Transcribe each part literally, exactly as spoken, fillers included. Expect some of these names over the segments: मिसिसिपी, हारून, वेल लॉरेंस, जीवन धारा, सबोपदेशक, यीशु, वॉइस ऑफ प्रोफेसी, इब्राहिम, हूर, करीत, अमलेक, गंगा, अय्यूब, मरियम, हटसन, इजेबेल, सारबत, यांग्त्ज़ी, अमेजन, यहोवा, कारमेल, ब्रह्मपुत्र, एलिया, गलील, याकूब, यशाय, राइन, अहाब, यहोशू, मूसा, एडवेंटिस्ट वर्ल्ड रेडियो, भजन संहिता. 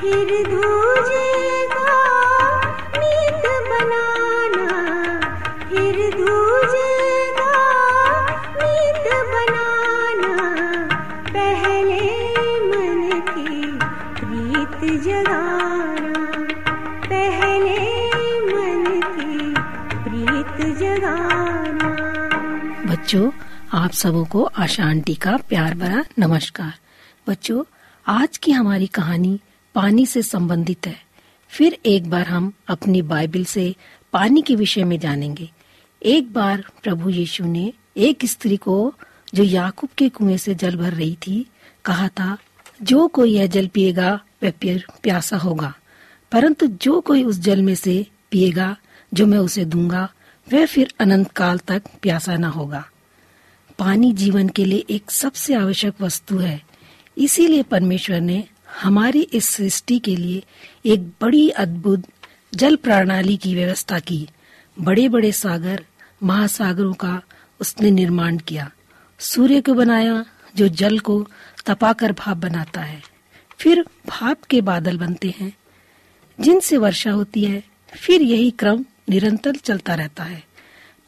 फिर दूजे को बच्चों, आप सबों को आशांति का प्यार भरा नमस्कार। बच्चों, आज की हमारी कहानी पानी से संबंधित है। फिर एक बार हम अपनी बाइबल से पानी के विषय में जानेंगे। एक बार प्रभु यीशु ने एक स्त्री को, जो याकूब के कुएं से जल भर रही थी, कहा था, जो कोई यह जल पिएगा वह प्यासा होगा, परंतु जो कोई उस जल में से पिएगा जो मैं उसे दूंगा वह फिर अनंत काल तक प्यासा न होगा। पानी जीवन के लिए एक सबसे आवश्यक वस्तु है, इसीलिए परमेश्वर ने हमारी इस सृष्टि के लिए एक बड़ी अद्भुत जल प्रणाली की व्यवस्था की। बड़े बड़े सागर, महासागरों का उसने निर्माण किया। सूर्य को बनाया जो जल को तपाकर भाप बनाता है। फिर भाप के बादल बनते हैं जिनसे वर्षा होती है। फिर यही क्रम निरंतर चलता रहता है।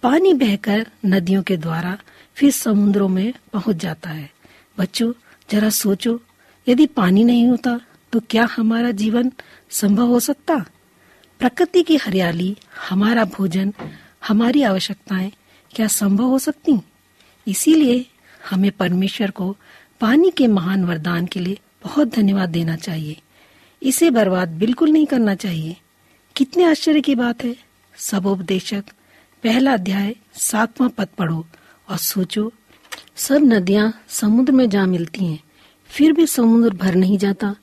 पानी बहकर नदियों के द्वारा फिर समुद्रों में पहुंच जाता है। बच्चों, जरा सोचो, यदि पानी नहीं होता तो क्या हमारा जीवन संभव हो सकता? प्रकृति की हरियाली, हमारा भोजन, हमारी आवश्यकताएं क्या संभव हो सकती? इसीलिए हमें परमेश्वर को पानी के महान वरदान के लिए बहुत धन्यवाद देना चाहिए। इसे बर्बाद बिल्कुल नहीं करना चाहिए। कितने आश्चर्य की बात है। सबोपदेशक पहला अध्याय सातवां पद पढ़ो और सोचो, सब नदियां समुद्र में जा मिलती हैं, फिर भी समुद्र भर नहीं जाता।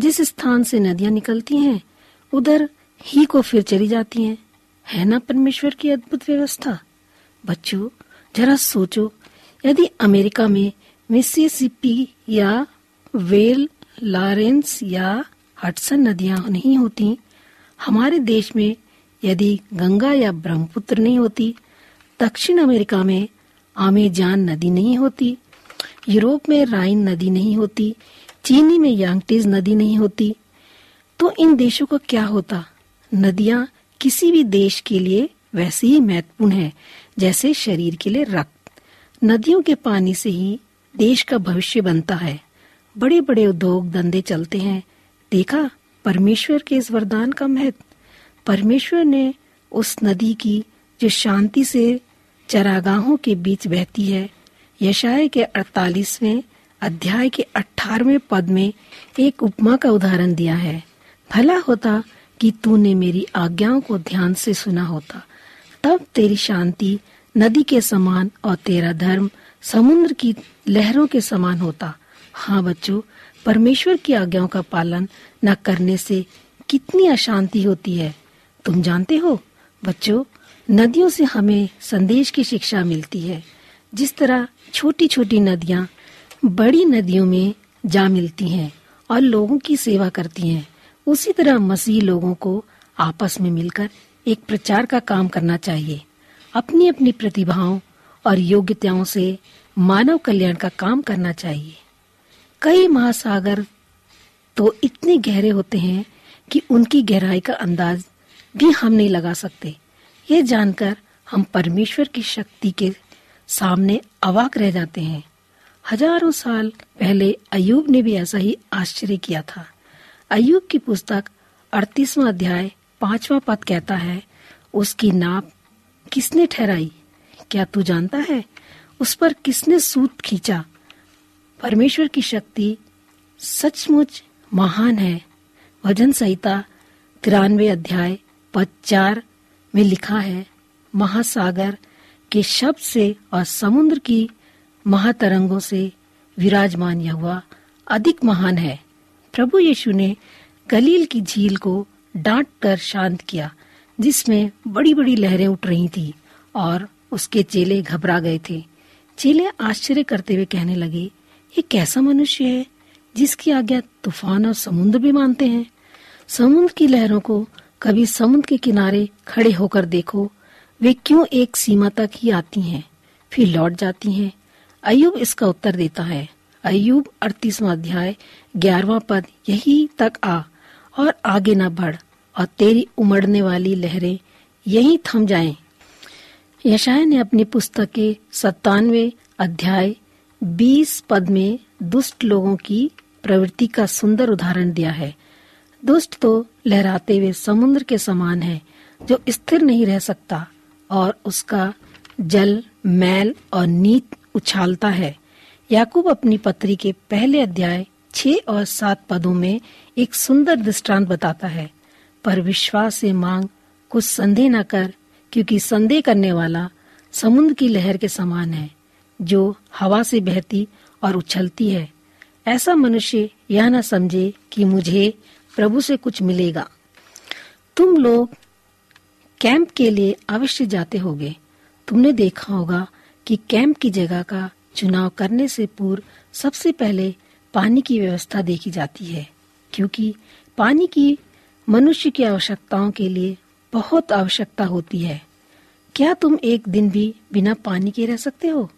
जिस स्थान से नदियां निकलती हैं उधर ही को फिर चली जाती हैं। है ना परमेश्वर की अद्भुत व्यवस्था। बच्चों, जरा सोचो, यदि अमेरिका में मिसिसिपी या वेल लॉरेंस या हटसन नदियां नहीं होती, हमारे देश में यदि गंगा या ब्रह्मपुत्र नहीं होती, दक्षिण अमेरिका में अमेजन नदी नहीं होती, यूरोप में राइन नदी नहीं होती, चीनी में यांग्त्ज़ी नदी नहीं होती, तो इन देशों का क्या होता? नदियां किसी भी देश के लिए वैसे ही महत्वपूर्ण है जैसे शरीर के लिए रक्त। नदियों के पानी से ही देश का भविष्य बनता है। बड़े बड़े उद्योग धंधे चलते हैं। देखा परमेश्वर के इस वरदान का महत्व। परमेश्वर ने उस नदी की जो शांति से चरागाहों के बीच बहती है, यशाय के अड़तालीसवें अध्याय के अठारहवें पद में एक उपमा का उदाहरण दिया है। भला होता कि तूने मेरी आज्ञाओं को ध्यान से सुना होता, तब तेरी शांति नदी के समान और तेरा धर्म समुद्र की लहरों के समान होता। हाँ बच्चों, परमेश्वर की आज्ञाओं का पालन न करने से कितनी अशांति होती है, तुम जानते हो। बच्चों, नदियों से हमें संदेश की शिक्षा मिलती है। जिस तरह छोटी छोटी नदियाँ बड़ी नदियों में जा मिलती हैं और लोगों की सेवा करती हैं, उसी तरह मसीह लोगों को आपस में मिलकर एक प्रचार का काम करना चाहिए। अपनी अपनी प्रतिभाओं और योग्यताओं से मानव कल्याण का काम करना चाहिए। कई महासागर तो इतने गहरे होते हैं कि उनकी गहराई का अंदाज भी हम नहीं लगा सकते। ये जानकर हम परमेश्वर की शक्ति के सामने अवाक रह जाते हैं। हजारों साल पहले अय्यूब ने भी ऐसा ही आश्चर्य किया था। अय्यूब की पुस्तक अड़तीसवां अध्याय पांचवा पद कहता है, उसकी नाप किसने ठहराई? क्या तू जानता है उस पर किसने सूत खींचा? परमेश्वर की शक्ति सचमुच महान है। भजन संहिता तिरानवे अध्याय पद चार में लिखा है, महासागर के शब्द से और समुद्र की महातरंगों से विराजमान यहोवा अधिक महान है। प्रभु यीशु ने गलील की झील को डांट कर शांत किया जिसमें बड़ी बड़ी लहरें उठ रही थी, और उसके चेले घबरा गए थे। चेले आश्चर्य करते हुए कहने लगे, ये कैसा मनुष्य है जिसकी आज्ञा तूफान और समुद्र भी मानते हैं? समुद्र की लहरों को कभी समुद्र के किनारे खड़े होकर देखो, वे क्यों एक सीमा तक ही आती हैं फिर लौट जाती हैं? अय्यूब इसका उत्तर देता है। अय्यूब अड़तीसवां अध्याय ग्यारहवां पद, यहीं तक आ और आगे न बढ़ और तेरी उमड़ने वाली लहरें यहीं थम जाएं। यशाय ने अपनी पुस्तक के सत्तानवे अध्याय बीस पद में दुष्ट लोगों की प्रवृत्ति का सुंदर उदाहरण दिया है। दुष्ट तो लहराते हुए समुद्र के समान है जो स्थिर नहीं रह सकता और उसका जल, मैल और नीत उछालता है। याकूब अपनी पत्री के पहले अध्याय छह और सात पदों में एक सुंदर दृष्टांत बताता है, पर विश्वास से मांग, कुछ संदेह न कर, क्योंकि संदेह करने वाला समुद्र की लहर के समान है जो हवा से बहती और उछलती है। ऐसा मनुष्य यह न समझे कि मुझे प्रभु से कुछ मिलेगा। तुम लोग कैंप के लिए अवश्य जाते होगे। तुमने देखा होगा कि कैंप की जगह का चुनाव करने से पूर्व सबसे पहले पानी की व्यवस्था देखी जाती है, क्योंकि पानी की मनुष्य की आवश्यकताओं के लिए बहुत आवश्यकता होती है। क्या तुम एक दिन भी बिना पानी के रह सकते हो?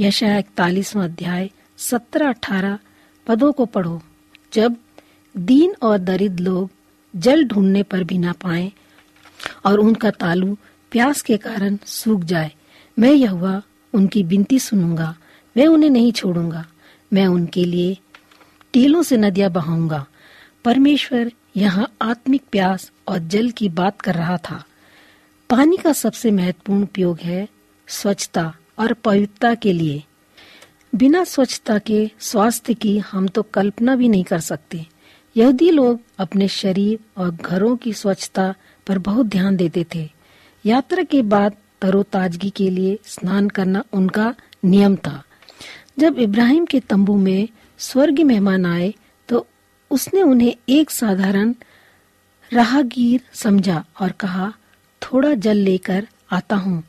यशाय इकतालीसवां अध्याय सत्रह अठारह पदों को पढ़ो। जब दीन और दरिद्र लोग जल ढूंढने पर भी ना पाएं और उनका तालू प्यास के कारण सूख जाए, मैं यहोवा उनकी विनती सुनूंगा, मैं उन्हें नहीं छोड़ूंगा, मैं उनके लिए टीलों से नदियां बहाऊंगा। परमेश्वर यहाँ आत्मिक प्यास और जल की बात कर रहा था। पानी का सबसे महत्वपूर्ण उपयोग है स्वच्छता और पवित्रता के लिए। बिना स्वच्छता के स्वास्थ्य की हम तो कल्पना भी नहीं कर सकते। यहूदी लोग अपने शरीर और घरों की स्वच्छता पर बहुत ध्यान देते थे। यात्रा के बाद तरोताजगी के लिए स्नान करना उनका नियम था। जब इब्राहिम के तंबू में स्वर्गीय मेहमान आए तो उसने उन्हें एक साधारण राहगीर समझा और कहा, थोड़ा जल लेकर आता हूँ,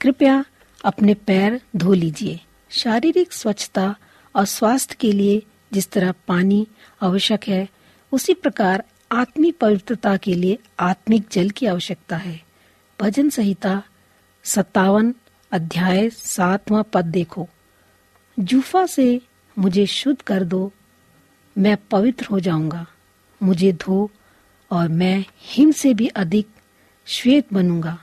कृपया अपने पैर धो लीजिए। शारीरिक स्वच्छता और स्वास्थ्य के लिए जिस तरह पानी आवश्यक है, उसी प्रकार आत्मिक पवित्रता के लिए आत्मिक जल की आवश्यकता है। भजन संहिता सत्तावन अध्याय सातवां पद देखो। जूफा से मुझे शुद्ध कर दो, मैं पवित्र हो जाऊंगा। मुझे धो और मैं हिम से भी अधिक श्वेत बनूंगा।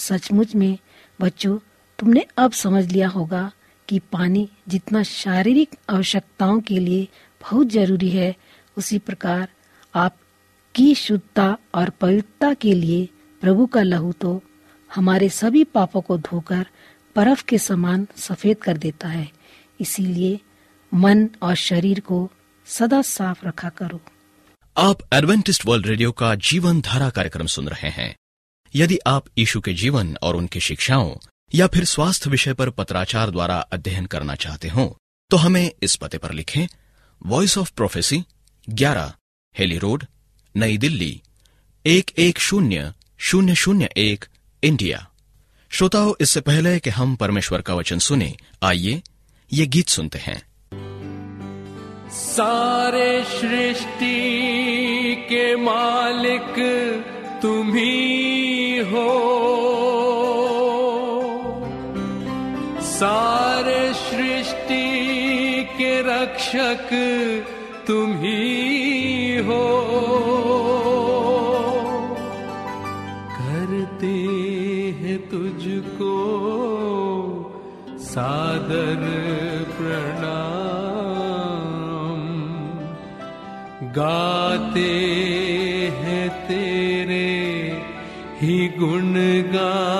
सचमुच में बच्चों, तुमने अब समझ लिया होगा कि पानी जितना शारीरिक आवश्यकताओं के लिए बहुत जरूरी है, उसी प्रकार आपकी शुद्धता और पवित्रता के लिए प्रभु का लहू तो हमारे सभी पापों को धोकर बर्फ के समान सफेद कर देता है। इसीलिए मन और शरीर को सदा साफ रखा करो। आप एडवेंटिस्ट वर्ल्ड रेडियो का जीवन धारा कार्यक्रम सुन रहे हैं। यदि आप यीशु के जीवन और उनकी शिक्षाओं या फिर स्वास्थ्य विषय पर पत्राचार द्वारा अध्ययन करना चाहते हो तो हमें इस पते पर लिखें: वॉइस ऑफ प्रोफेसी, ग्यारह हेली रोड, नई दिल्ली एक एक शून्य शून्य शून्य एक, इंडिया। श्रोताओं, इससे पहले कि हम परमेश्वर का वचन सुने, आइए ये गीत सुनते हैं। सारे सृष्टि के मालिक तुम ही हो, सारे सृष्टि के रक्षक तुम ही हो, करते हैं तुझको सादर प्रणाम, गाते हैं तेरे ही गुणगान।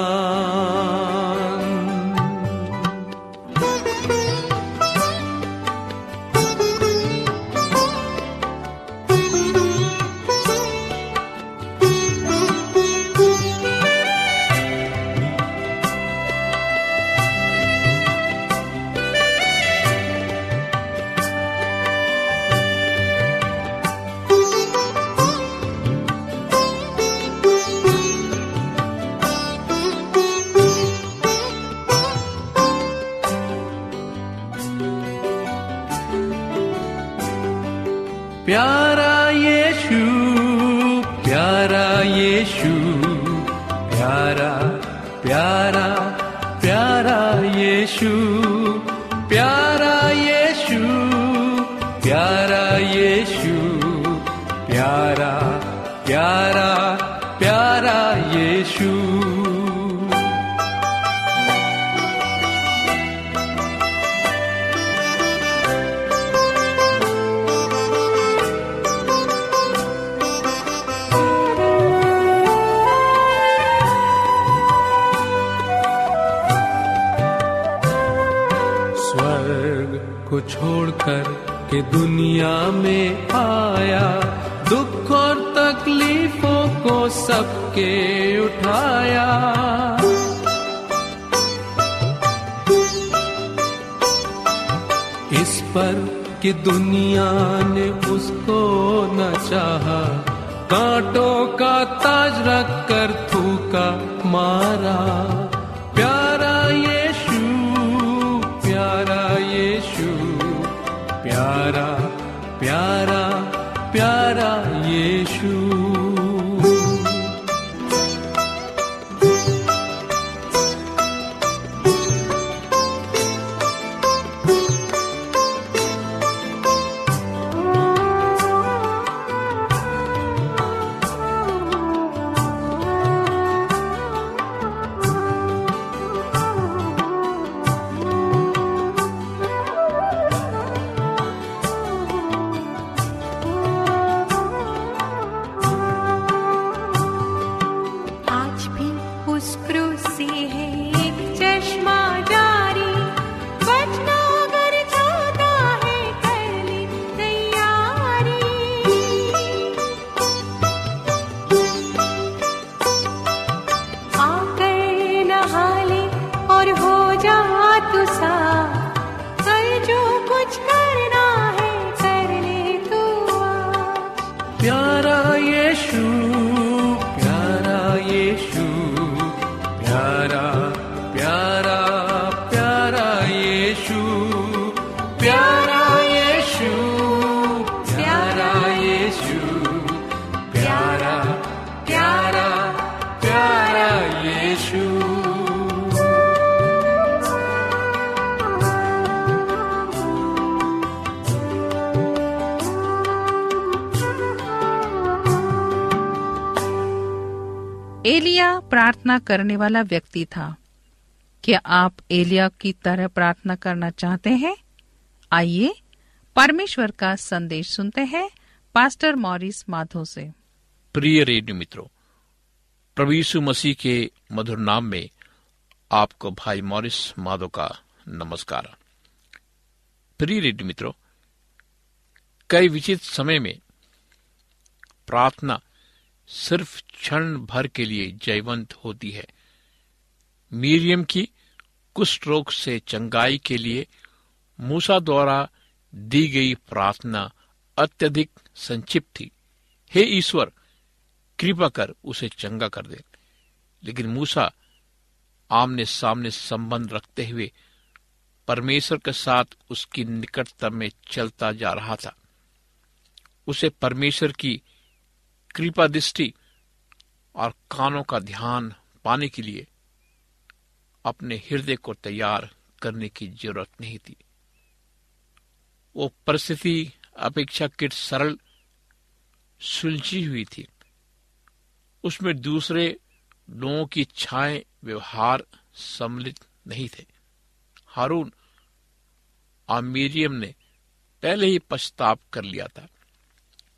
प्यारा यीशु, प्यारा यीशु, प्यारा प्यारा प्यारा यीशु, प्यारा यीशु, प्यारा यीशु, प्यारा प्यारा प्यारा यीशु। होकर के दुनिया में आया, दुख और तकलीफों को सबके उठाया। इस पर कि दुनिया ने उसको न चाहा, कांटों का ताज रख कर थूका मारा। प्यारा यीशु, प्यारा यीशु, प्यारा प्यारा प्यारा यीशु। एलिया प्रार्थना करने वाला व्यक्ति था। क्या आप एलिया की तरह प्रार्थना करना चाहते हैं? आइए परमेश्वर का संदेश सुनते हैं पास्टर मॉरिस माधो से। प्रिय रेडियो मित्रों, प्रभु यीशु मसीह के मधुर नाम में आपको भाई मॉरिस माधो का नमस्कार। प्रिय रेडियो मित्रों, कई विचित्र समय में प्रार्थना सिर्फ क्षण भर के लिए जयवंत होती है। मरियम की कुष्ठ रोग से चंगाई के लिए मूसा द्वारा दी गई प्रार्थना अत्यधिक संक्षिप्त थी, हे ईश्वर कृपा कर उसे चंगा कर दे। लेकिन मूसा आमने सामने संबंध रखते हुए परमेश्वर के साथ उसकी निकटता में चलता जा रहा था। उसे परमेश्वर की कृपा दृष्टि और कानों का ध्यान पाने के लिए अपने हृदय को तैयार करने की जरूरत नहीं थी। वो परिस्थिति अपेक्षाकृत सरल सुलझी हुई थी। उसमें दूसरे लोगों की इच्छाएं व्यवहार सम्मिलित नहीं थे। हारून और मरियम ने पहले ही पछताव कर लिया था,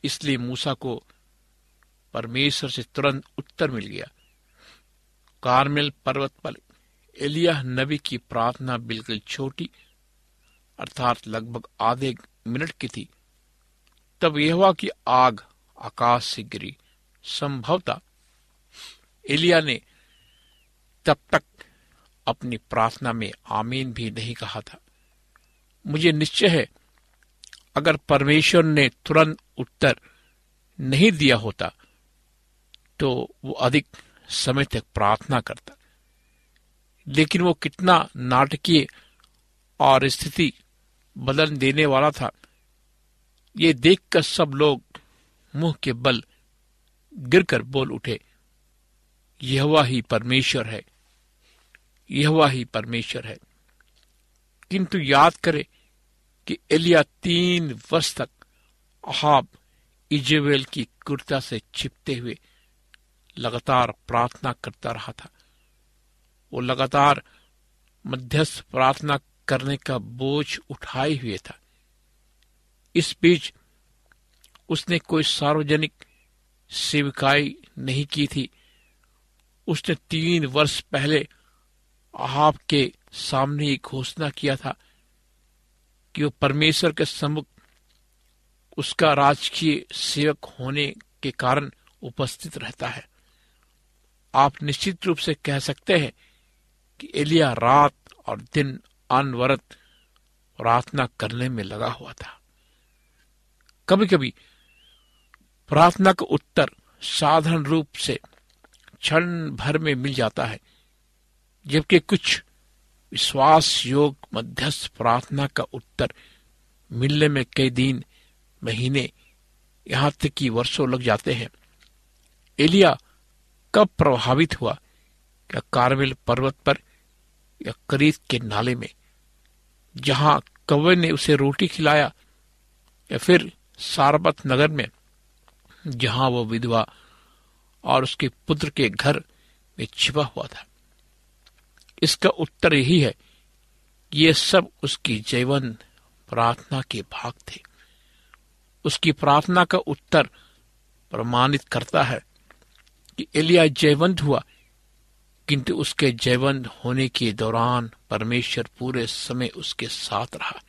इसलिए मूसा को परमेश्वर से तुरंत उत्तर मिल गया। कारमेल पर्वत पर एलिया नबी की प्रार्थना बिल्कुल छोटी अर्थात लगभग आधे मिनट की थी। तब यहोवा की आग आकाश से गिरी। संभवतः एलिया ने तब तक अपनी प्रार्थना में आमीन भी नहीं कहा था। मुझे निश्चय है अगर परमेश्वर ने तुरंत उत्तर नहीं दिया होता तो वो अधिक समय तक प्रार्थना करता। लेकिन वो कितना नाटकीय और स्थिति बदल देने वाला था, ये देखकर सब लोग मुंह के बल गिरकर बोल उठे, यहोवा ही परमेश्वर है, यहोवा ही परमेश्वर है। किंतु याद करें कि एलिया तीन वर्ष तक अहाब इजेबेल की कुर्ता से छिपते हुए लगातार प्रार्थना करता रहा था। वो लगातार मध्यस्थ प्रार्थना करने का बोझ उठाए हुए था। इस बीच उसने कोई सार्वजनिक सेविकाई नहीं की थी। उसने तीन वर्ष पहले अहाब के सामने घोषणा किया था कि वो परमेश्वर के सम्मुख उसका राजकीय सेवक होने के कारण उपस्थित रहता है। आप निश्चित रूप से कह सकते हैं कि एलिया रात और दिन अनवरत प्रार्थना करने में लगा हुआ था। कभी कभी प्रार्थना का उत्तर साधारण रूप से क्षण भर में मिल जाता है, जबकि कुछ विश्वास योग मध्यस्थ प्रार्थना का उत्तर मिलने में कई दिन, महीने, यहां तक कि वर्षों लग जाते हैं। एलिया कब प्रभावित हुआ? क्या कारमेल पर्वत पर या करीत के नाले में, जहां कौवे ने उसे रोटी खिलाया, या फिर सारबत नगर में, जहां वो विधवा और उसके पुत्र के घर में छिपा हुआ था? इसका उत्तर यही है, ये सब उसकी जीवन प्रार्थना के भाग थे। उसकी प्रार्थना का उत्तर प्रमाणित करता है कि एलिया जयवंत हुआ, किंतु उसके जयवंत होने के दौरान परमेश्वर पूरे समय उसके साथ रहा,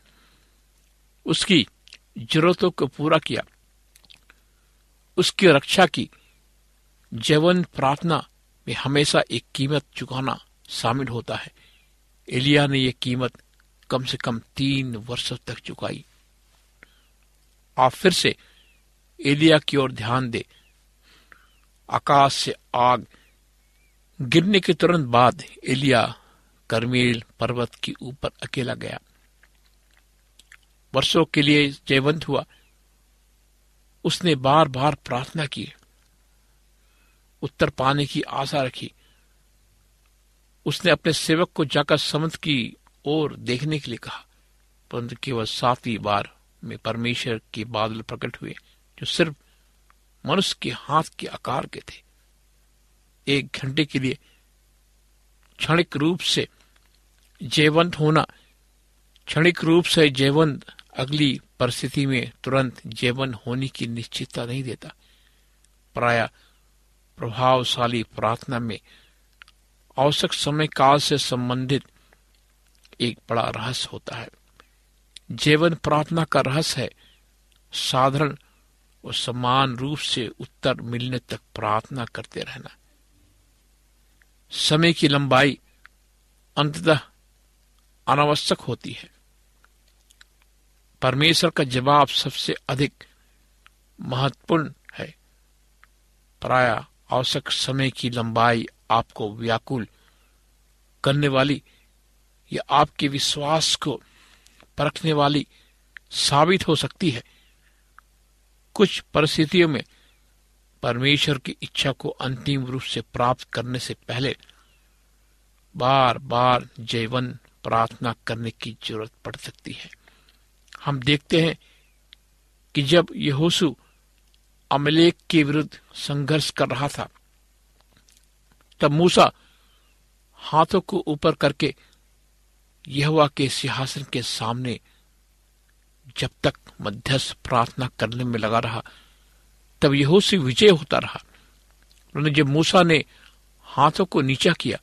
उसकी जरूरतों को पूरा किया, उसकी रक्षा की। जयवंत प्रार्थना में हमेशा एक कीमत चुकाना शामिल होता है। एलिया ने यह कीमत कम से कम तीन वर्षों तक चुकाई। आप फिर से एलिया की ओर ध्यान दे। आकाश से आग गिरने के तुरंत बाद एलिया कारमेल पर्वत के ऊपर अकेला गया, वर्षों के लिए जीवंत हुआ। उसने बार बार प्रार्थना की, उत्तर पाने की आशा रखी। उसने अपने सेवक को जाकर समुद्र की ओर देखने के लिए कहा, परंतु केवल सातवीं बार में परमेश्वर के बादल प्रकट हुए, जो सिर्फ मनुष्य के हाथ के आकार के थे। एक घंटे के लिए क्षणिक रूप से जयवंत होना, क्षणिक रूप से जयवंत अगली परिस्थिति में तुरंत जयवंत होने की निश्चितता नहीं देता। प्राय प्रभावशाली प्रार्थना में आवश्यक समय काल से संबंधित एक बड़ा रहस्य होता है। जीवन प्रार्थना का रहस्य है साधारण और समान रूप से उत्तर मिलने तक प्रार्थना करते रहना। समय की लंबाई अंततः अनावश्यक होती है। परमेश्वर का जवाब सबसे अधिक महत्वपूर्ण है। प्राय आवश्यक समय की लंबाई आपको व्याकुल करने वाली या आपके विश्वास को परखने वाली साबित हो सकती है। कुछ परिस्थितियों में परमेश्वर की इच्छा को अंतिम रूप से प्राप्त करने से पहले बार बार जीवन प्रार्थना करने की जरूरत पड़ सकती है। हम देखते हैं कि जब यहोशू अमलेक के विरुद्ध संघर्ष कर रहा था, तब मूसा हाथों को ऊपर करके यहोवा के सिंहासन के सामने जब तक मध्यस्थ प्रार्थना करने में लगा रहा, तब यहोशू विजय होता रहा। उन्होंने जब मूसा ने हाथों को नीचा किया,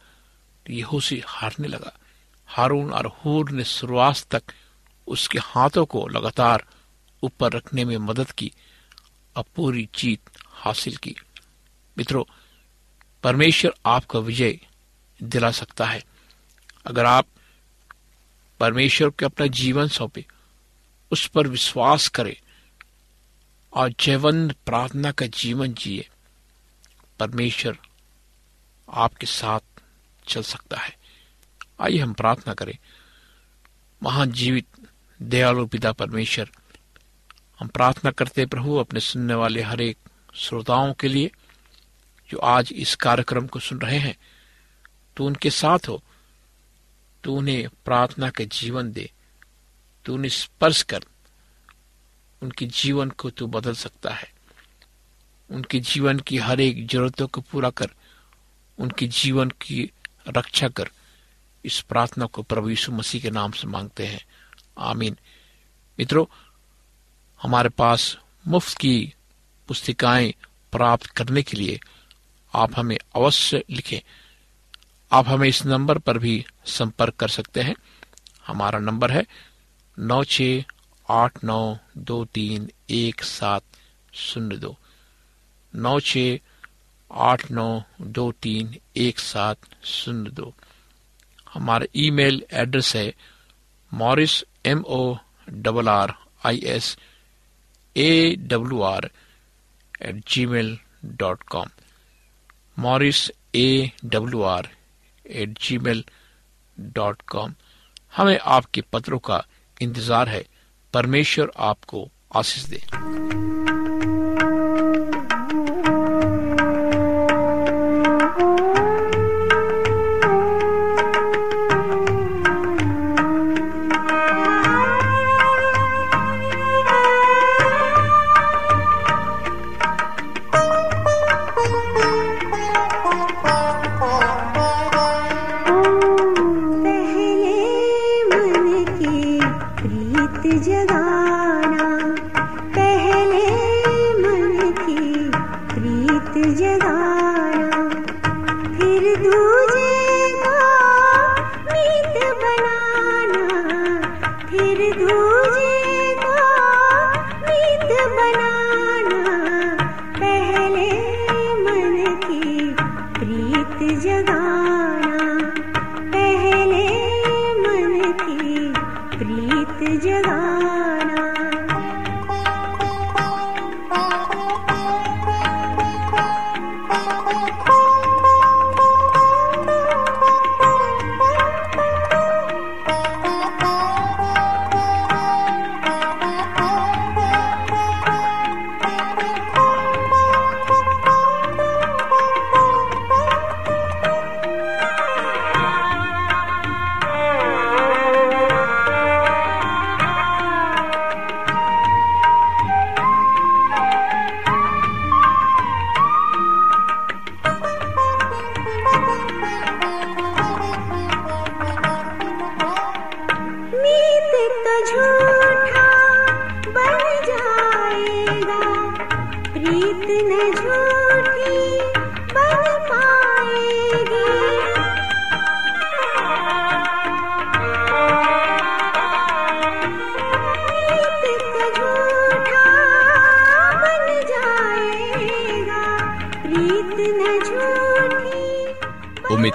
तो यहोशू हारने लगा। हारून और हूर ने शुरुआत तक उसके हाथों को लगातार ऊपर रखने में मदद की और पूरी जीत हासिल की। मित्रों, परमेश्वर आपका विजय दिला सकता है अगर आप परमेश्वर को अपना जीवन सौंपे, उस पर विश्वास करे और जीवन प्रार्थना का जीवन जिए। परमेश्वर आपके साथ चल सकता है। आइए हम प्रार्थना करें। महान जीवित दयालु पिता परमेश्वर, हम प्रार्थना करते प्रभु अपने सुनने वाले हर एक श्रोताओं के लिए जो आज इस कार्यक्रम को सुन रहे हैं, तू उनके साथ हो, तू उन्हें प्रार्थना के जीवन दे, तू उन्हें स्पर्श कर। उनके जीवन को तू बदल सकता है। उनके जीवन की हर एक जरूरतों को पूरा कर, उनके जीवन की रक्षा कर। इस प्रार्थना को प्रभु यीशु मसीह के नाम से मांगते हैं, आमीन। मित्रों, हमारे पास मुफ्त की पुस्तिकाएं प्राप्त करने के लिए आप हमें अवश्य लिखें। आप हमें इस नंबर पर भी संपर्क कर सकते हैं। हमारा नंबर है नौ छः आठ नौ दो तीन एक सात शून्य दो नौ छः आठ नौ दो तीन एक सात शून्य दो। हमारा ईमेल एड्रेस है Morris M O double R I S A W R at Gmail dot com Morris A W R at Gmail dot com. हमें आपके पत्रों का इंतजार है। परमेश्वर आपको आशीष दे। उम्मीद